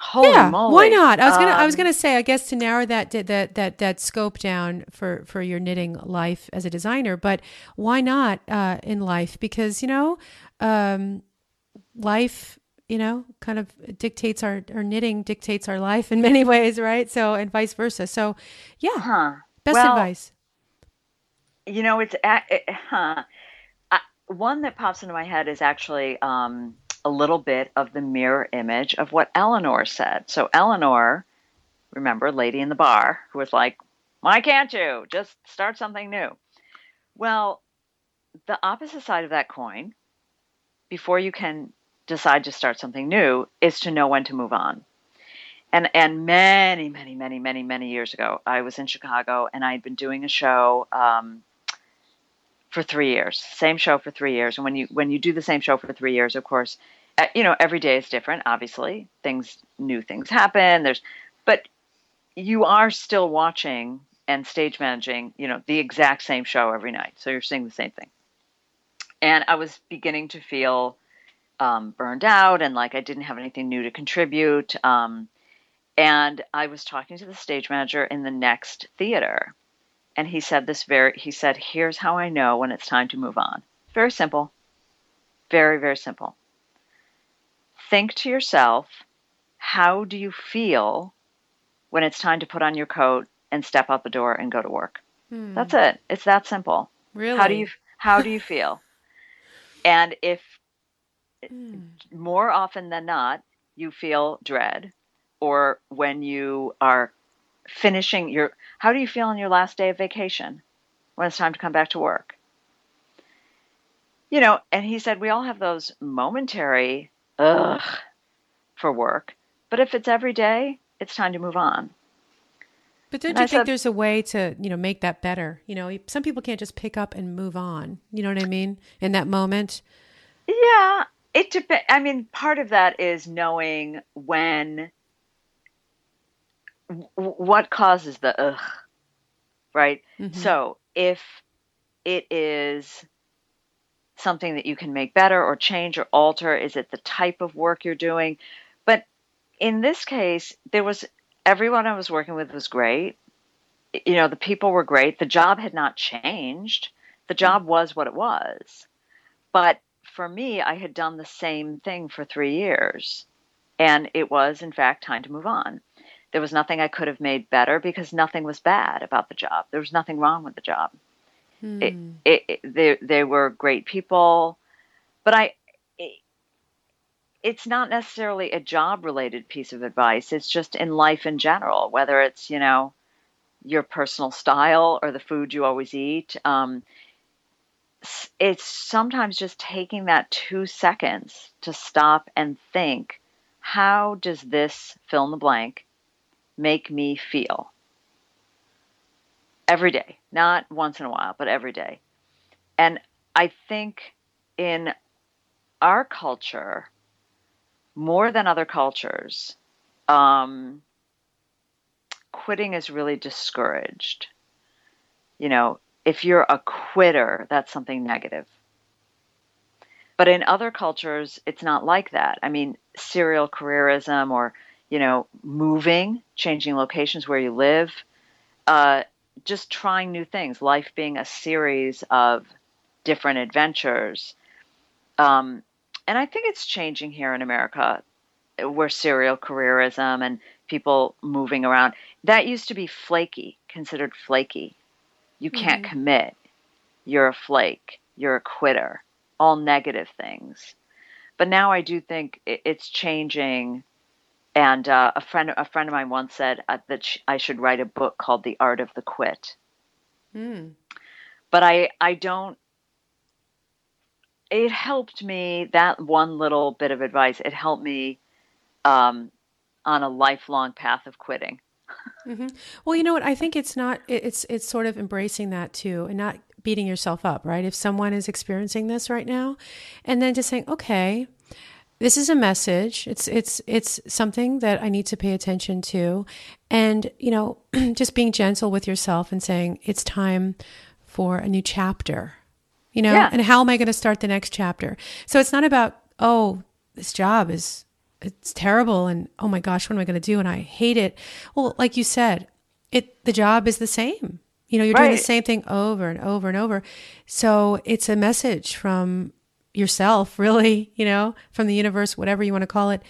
Holy yeah, moly. Why not? I was gonna um, I was gonna say, I guess to narrow that that that that scope down for, for your knitting life as a designer, but why not uh, in life? Because, you know, um, life, you know, kind of dictates our, our knitting dictates our life in many ways, right? So, and vice versa. So yeah. Huh. Best well, advice. You know, it's uh, huh. I, one that pops into my head is actually um, a little bit of the mirror image of what Eleanor said. So Eleanor, remember, lady in the bar, who was like, why can't you just start something new? Well, the opposite side of that coin, before you can decide to start something new, is to know when to move on. And and many, many, many, many, many years ago, I was in Chicago, and I had been doing a show um, for three years, same show for three years. And when you, when you do the same show for three years, of course, you know, every day is different. Obviously things, new things happen. There's, but you are still watching and stage managing, you know, the exact same show every night. So you're seeing the same thing. And I was beginning to feel um, burned out, and like, I didn't have anything new to contribute. Um, and I was talking to the stage manager in the next theater. And he said this very, he said, here's how I know when it's time to move on. Very simple. Very, very simple. Think to yourself, how do you feel when it's time to put on your coat and step out the door and go to work? Hmm. That's it. It's that simple. Really? How do you, how do you feel? And if hmm. more often than not, you feel dread, or when you are finishing your, how do you feel on your last day of vacation when it's time to come back to work? You know, and he said, we all have those momentary, ugh, for work. But if it's every day, it's time to move on. But don't and you I think said, there's a way to, you know, make that better? You know, some people can't just pick up and move on. You know what I mean? In that moment. Yeah. It depends. I mean, part of that is knowing when, what causes the ugh, right? Mm-hmm. So if it is something that you can make better or change or alter, is it the type of work you're doing? But in this case, there was, everyone I was working with was great. you know, the people were great. The job had not changed. The job was what it was. But for me, I had done the same thing for three years. And it was, in fact, time to move on. There was nothing I could have made better because nothing was bad about the job. There was nothing wrong with the job. Hmm. It, it, it, they, they were great people. But I, it, it's not necessarily a job-related piece of advice. It's just in life in general, whether it's, you know, your personal style or the food you always eat. Um, it's sometimes just taking that two seconds to stop and think, how does this fill in the blank make me feel? Every day, not once in a while, but every day. And I think in our culture, more than other cultures, um, quitting is really discouraged. You know, if you're a quitter, that's something negative. But in other cultures, it's not like that. I mean, serial careerism or, you know, moving, changing locations where you live, uh, just trying new things, life being a series of different adventures. Um, and I think it's changing here in America, where serial careerism and people moving around, that used to be flaky, considered flaky. You can't mm-hmm. commit. You're a flake. You're a quitter. All negative things. But now I do think it's changing. And uh, a friend, a friend of mine once said uh, that sh- I should write a book called The Art of the Quit. Mm. But I, I don't, it helped me, that one little bit of advice, it helped me um, on a lifelong path of quitting. Mm-hmm. Well, you know what? I think it's not, it's, it's sort of embracing that too and not beating yourself up, right? If someone is experiencing this right now and then just saying, okay, this is a message. It's, it's, it's something that I need to pay attention to. And, you know, just being gentle with yourself and saying it's time for a new chapter, you know, yeah. And how am I going to start the next chapter? So it's not about, oh, this job is, it's terrible. And oh my gosh, what am I going to do? And I hate it. Well, like you said, it, the job is the same, you know, you're right. doing the same thing over and over and over. So it's a message from yourself, really, you know, from the universe, whatever you want to call it,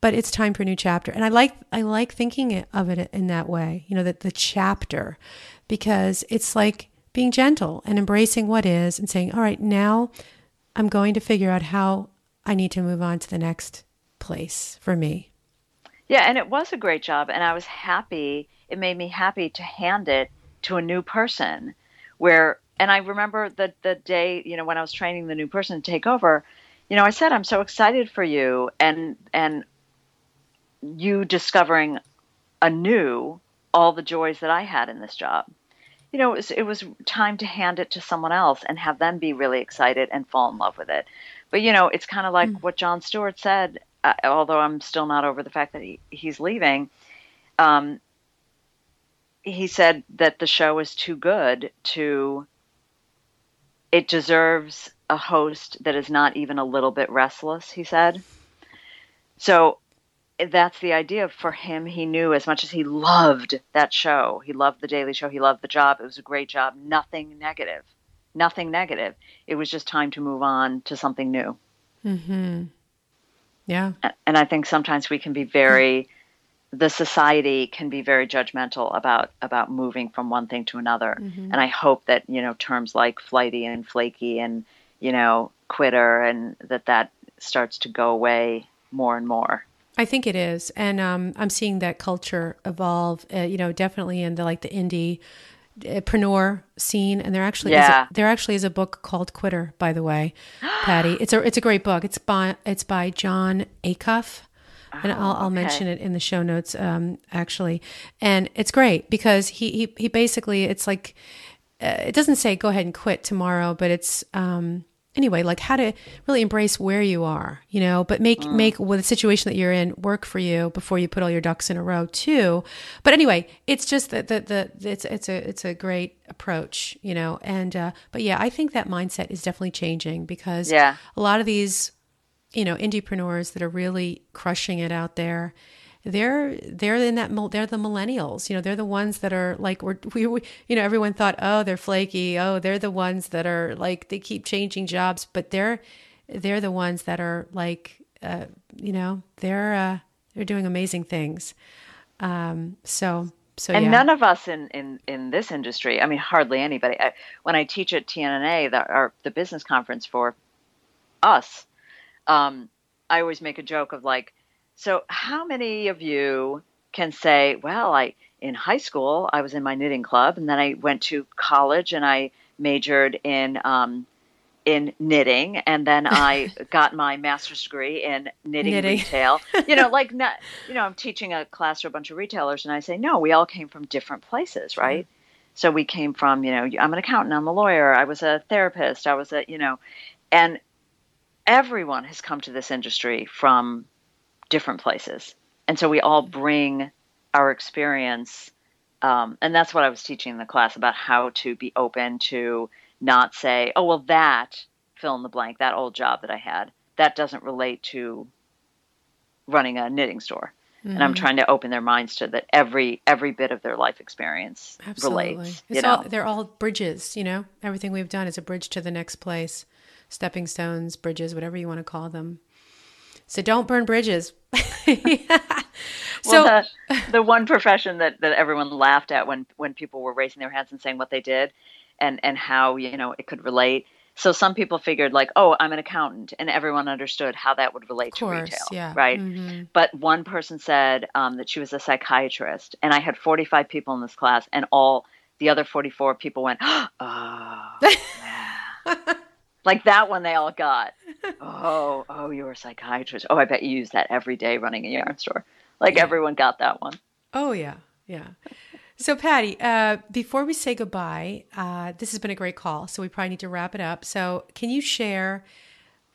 but it's time for a new chapter. And I like, I like thinking of it in that way, you know, that the chapter, because it's like being gentle and embracing what is and saying, all right, now I'm going to figure out how I need to move on to the next place for me. Yeah. And it was a great job. And I was happy. It made me happy to hand it to a new person where, and I remember the, the day, you know, when I was training the new person to take over, you know, I said, I'm so excited for you. And, and you discovering anew all the joys that I had in this job, you know, it was, it was time to hand it to someone else and have them be really excited and fall in love with it. But, you know, it's kind of like mm. what Jon Stewart said, Uh, although I'm still not over the fact that he, he's leaving, um, he said that the show is too good to, it deserves a host that is not even a little bit restless, he said. So that's the idea for him. He knew as much as he loved that show, he loved The Daily Show, he loved the job, it was a great job, nothing negative, nothing negative. It was just time to move on to something new. Mm-hmm. Yeah. And I think sometimes we can be very, the society can be very judgmental about, about moving from one thing to another. Mm-hmm. And I hope that, you know, terms like flighty and flaky and, you know, quitter and that that starts to go away more and more. I think it is. And um, I'm seeing that culture evolve, uh, you know, definitely in the, like the indie preneur scene. And there actually, yeah. is a, there actually is a book called Quitter, by the way, Patty. It's a, it's a great book. It's by, it's by John Acuff, and oh, I'll, I'll okay. mention it in the show notes, um, actually. And it's great because he, he, he basically, it's like, uh, it doesn't say go ahead and quit tomorrow, but it's, um, anyway, like how to really embrace where you are, you know, but make, mm. make well, the situation that you're in work for you before you put all your ducks in a row too. But anyway, it's just that the, the, it's, it's a, it's a great approach, you know? And, uh, but yeah, I think that mindset is definitely changing because yeah. a lot of these, you know, indiepreneurs that are really crushing it out there they're they're in that they're the millennials. You know, they're the ones that are like we're, we we you know, everyone thought, oh, they're flaky. Oh, they're the ones that are like they keep changing jobs, but they're they're the ones that are like uh, you know, they're uh, they're doing amazing things. Um, so. So, and yeah. None of us in, in, in this industry, I mean, hardly anybody. I, when I teach at T N N A, the, our, the business conference for us, um, I always make a joke of like, so how many of you can say, well, I in high school, I was in my knitting club, and then I went to college and I majored in um, in knitting, and then I got my master's degree in knitting, knitting. retail. You know, like, not, you know, I'm teaching a class for a bunch of retailers, and I say, no, we all came from different places, right? Mm-hmm. So we came from, you know, I'm an accountant, I'm a lawyer, I was a therapist, I was a, you know, and everyone has come to this industry from different places. And so we all bring our experience. Um, and that's what I was teaching in the class about how to be open to not say, oh, well, that fill in the blank, that old job that I had, that doesn't relate to running a knitting store. Mm-hmm. And I'm trying to open their minds to that every every bit of their life experience Absolutely. relates. It's all, they're all bridges, you know? Everything we've done is a bridge to the next place. Stepping stones, bridges, whatever you want to call them. So don't burn bridges. yeah. So well, the, the one profession that, that everyone laughed at when, when people were raising their hands and saying what they did, and and how, you know, it could relate. So some people figured like, oh, I'm an accountant, and everyone understood how that would relate course, to retail, yeah. right? Mm-hmm. But one person said um, that she was a psychiatrist, and I had forty-five people in this class, and all the other forty-four people went, oh, yeah. Like that one they all got. Oh, oh, you're a psychiatrist. Oh, I bet you use that every day running a yarn store. Like yeah. everyone got that one. Oh, yeah, yeah. So, Patty, uh, before we say goodbye, uh, this has been a great call, so we probably need to wrap it up. So can you share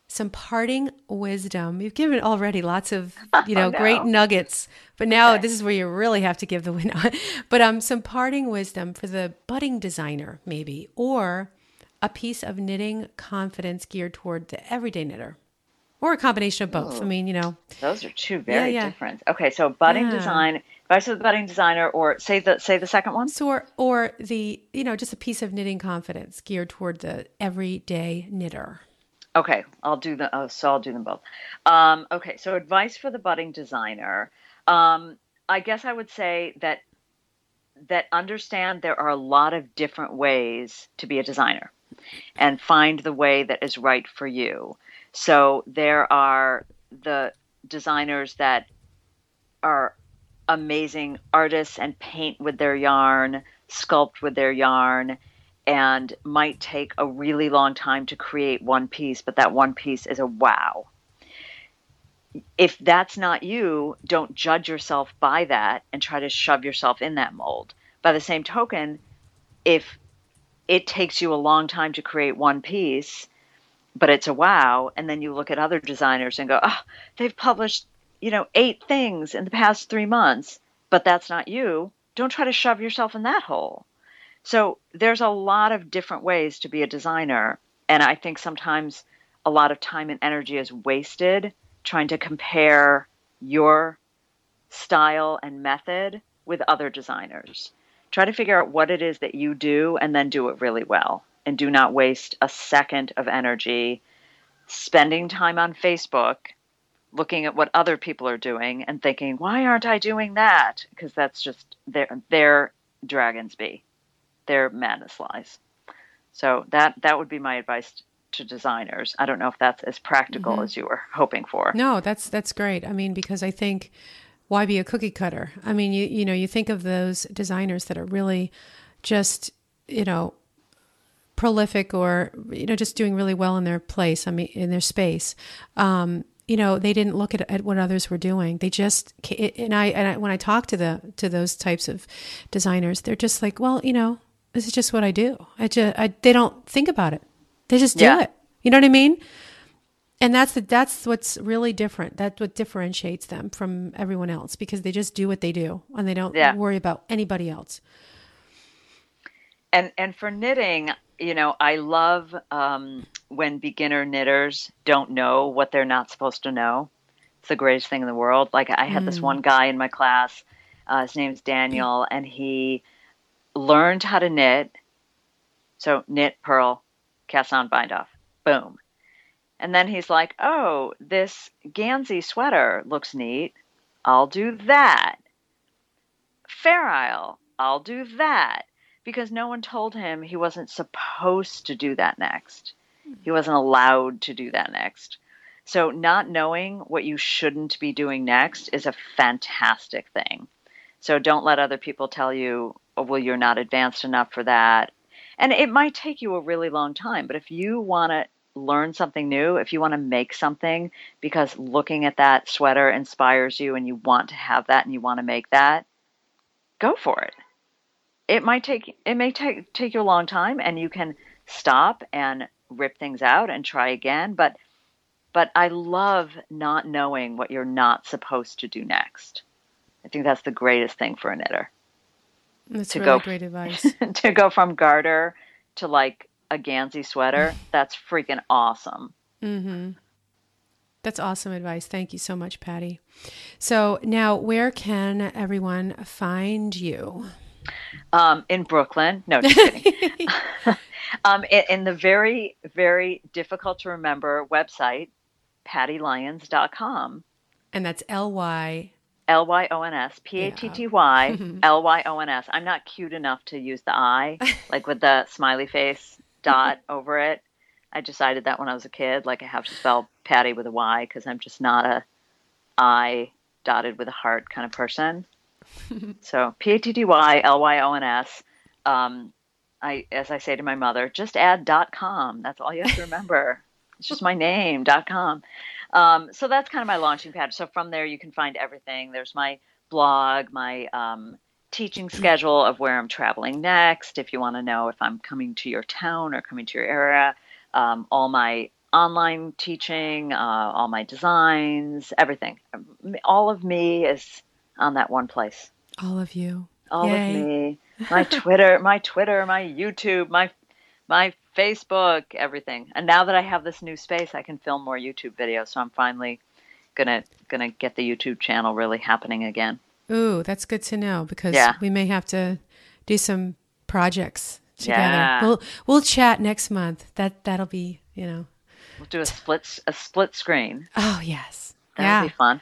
some parting wisdom? You've given already lots of, you know, oh, no. great nuggets, but now okay. this is where you really have to give the win. But um, some parting wisdom for the budding designer, maybe, or a piece of knitting confidence geared toward the everyday knitter, or a combination of both. Ooh, I mean, you know. Those are two very yeah, yeah. different. Okay, so budding yeah. design... Advice of the budding designer, or say the say the second one. So, or, or the you know just a piece of knitting confidence geared toward the everyday knitter. Okay, I'll do the oh, so I'll do them both. Um, okay, so advice for the budding designer. Um, I guess I would say that that understand there are a lot of different ways to be a designer, and find the way that is right for you. So there are the designers that are amazing artists and paint with their yarn, sculpt with their yarn, and might take a really long time to create one piece, but that one piece is a wow. If that's not you, don't judge yourself by that and try to shove yourself in that mold. By the same token, if it takes you a long time to create one piece, but it's a wow, and then you look at other designers and go, oh, they've published you know, eight things in the past three months, but that's not you. Don't try to shove yourself in that hole. So there's a lot of different ways to be a designer. And I think sometimes a lot of time and energy is wasted trying to compare your style and method with other designers. Try to figure out what it is that you do and then do it really well. And do not waste a second of energy spending time on Facebook looking at what other people are doing and thinking, why aren't I doing that? Because that's just their their dragons be. Their madness lies. So that that would be my advice to designers. I don't know if that's as practical mm-hmm. as you were hoping for. No, that's that's great. I mean, because I think why be a cookie cutter? I mean, you you know, you think of those designers that are really just, you know, prolific or, you know, just doing really well in their place, I mean, in their space. Um you know, they didn't look at, at what others were doing. They just, and I, and I, when I talk to the, to those types of designers, they're just like, well, you know, this is just what I do. I just, I, they don't think about it. They just do yeah. it. You know what I mean? And that's the, that's what's really different. That's what differentiates them from everyone else, because they just do what they do and they don't yeah. worry about anybody else. And, and for knitting, you know, I love, um, when beginner knitters don't know what they're not supposed to know. it's the greatest thing in the world. Like I had mm. this one guy in my class, uh, his name's Daniel, and he learned how to knit. So knit, purl, cast on, bind off, boom. And then he's like, oh, this Gansey sweater looks neat. I'll do that. Fair Isle, I'll do that. Because no one told him he wasn't supposed to do that next. He wasn't allowed to do that next. So not knowing what you shouldn't be doing next is a fantastic thing. So don't let other people tell you, oh, well, you're not advanced enough for that. And it might take you a really long time, but if you want to learn something new, if you want to make something because looking at that sweater inspires you and you want to have that and you want to make that, go for it. It might take, it may take, take you a long time, and you can stop and rip things out and try again. But, but I love not knowing what you're not supposed to do next. I think that's the greatest thing for a knitter. That's to really go, great advice. To go from garter to like a Gansey sweater. That's freaking awesome. Mm-hmm. That's awesome advice. Thank you so much, Patty. So now where can everyone find you? Um, in Brooklyn. No, just kidding. um, in, in the very, very difficult to remember website, patty lyons dot com. And that's L Y L Y O N S, P A T T Y, L Y O N S. I'm not cute enough to use the I, like with the smiley face dot over it. I decided that when I was a kid, like I have to spell Patty with a Y because I'm just not a I dotted with a heart kind of person. So P A T T Y, L Y O N S. Um, I, as I say to my mother, just add dot com. That's all you have to remember. It's just my name, dot com. Um, so that's kind of my launching pad. So from there, you can find everything. There's my blog, my um, teaching schedule of where I'm traveling next. If you want to know if I'm coming to your town or coming to your area, um, all my online teaching, uh, all my designs, everything. All of me is on that one place. All of you. All Yay. Of me. My Twitter, my Twitter, my YouTube, my my Facebook, everything. And now that I have this new space, I can film more YouTube videos. So I'm finally gonna gonna get the YouTube channel really happening again. Ooh, that's good to know, because yeah. we may have to do some projects together. Yeah. We'll we'll chat next month. That that'll be, you know. We'll do a split a split screen. Oh yes. That yeah. would be fun.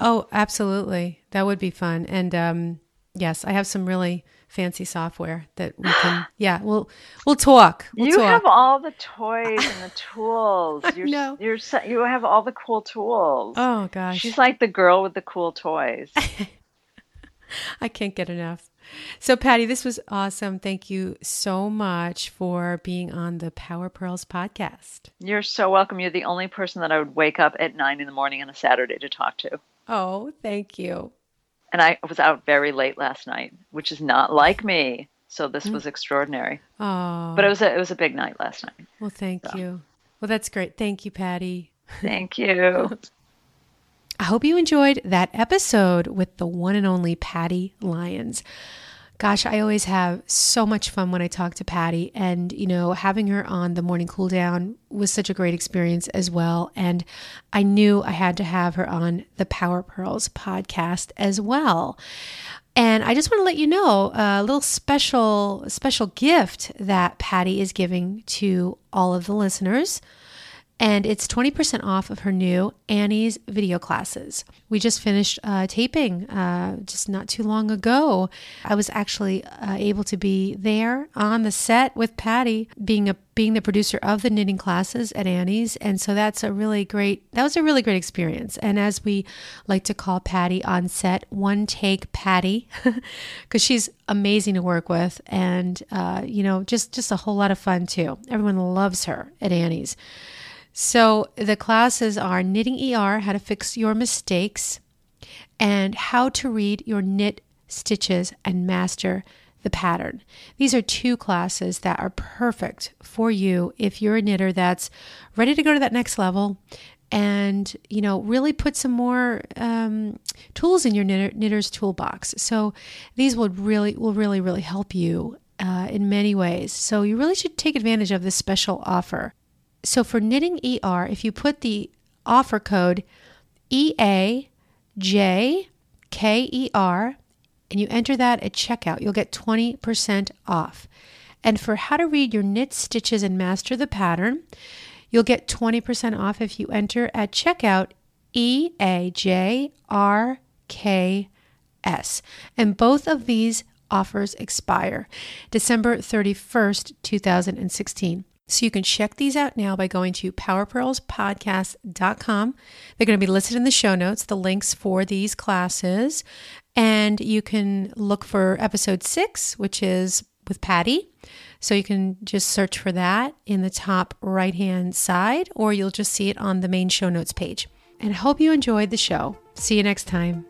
Oh, absolutely. That would be fun. And um yes, I have some really fancy software that we can, yeah, we'll, we'll talk. We'll you talk. Have all the toys and the tools. You're, no. you're, you have all the cool tools. Oh gosh. She's like the girl with the cool toys. I can't get enough. So Patty, this was awesome. Thank you so much for being on the Power Pearls podcast. You're so welcome. You're the only person that I would wake up at nine in the morning on a Saturday to talk to. Oh, thank you. And I was out very late last night, which is not like me. So this was extraordinary. Oh. But it was a, it was a big night last night. Well, thank so. you. Well, that's great. Thank you, Patty. Thank you. I hope you enjoyed that episode with the one and only Patty Lyons. Gosh, I always have so much fun when I talk to Patty, and, you know, having her on the Morning Cooldown was such a great experience as well. And I knew I had to have her on the Power Pearls podcast as well. And I just want to let you know a little special, special gift that Patty is giving to all of the listeners. And it's twenty percent off of her new Annie's video classes. We just finished uh, taping uh, just not too long ago. I was actually uh, able to be there on the set with Patty, being a being the producer of the knitting classes at Annie's. And so that's a really great, that was a really great experience. And as we like to call Patty on set, one take Patty, because she's amazing to work with. And, uh, you know, just, just a whole lot of fun too. Everyone loves her at Annie's. So the classes are Knitting E R, How to Fix Your Mistakes, and How to Read Your Knit Stitches and Master the Pattern. These are two classes that are perfect for you if you're a knitter that's ready to go to that next level and, you know, really put some more um, tools in your knitter, knitter's toolbox. So these will really, will really, really help you uh, in many ways. So you really should take advantage of this special offer. So for Knitting E R, if you put the offer code E A J K E R, and you enter that at checkout. You'll get twenty percent off. And for how to read your knit stitches and master the pattern, you'll get twenty percent off if you enter at checkout E A J R K S. And both of these offers expire December thirty-first, two thousand sixteen. So you can check these out now by going to power pearls podcast dot com. They're going to be listed in the show notes, the links for these classes. And you can look for episode six, which is with Patty. So you can just search for that in the top right-hand side, or you'll just see it on the main show notes page. And hope you enjoyed the show. See you next time.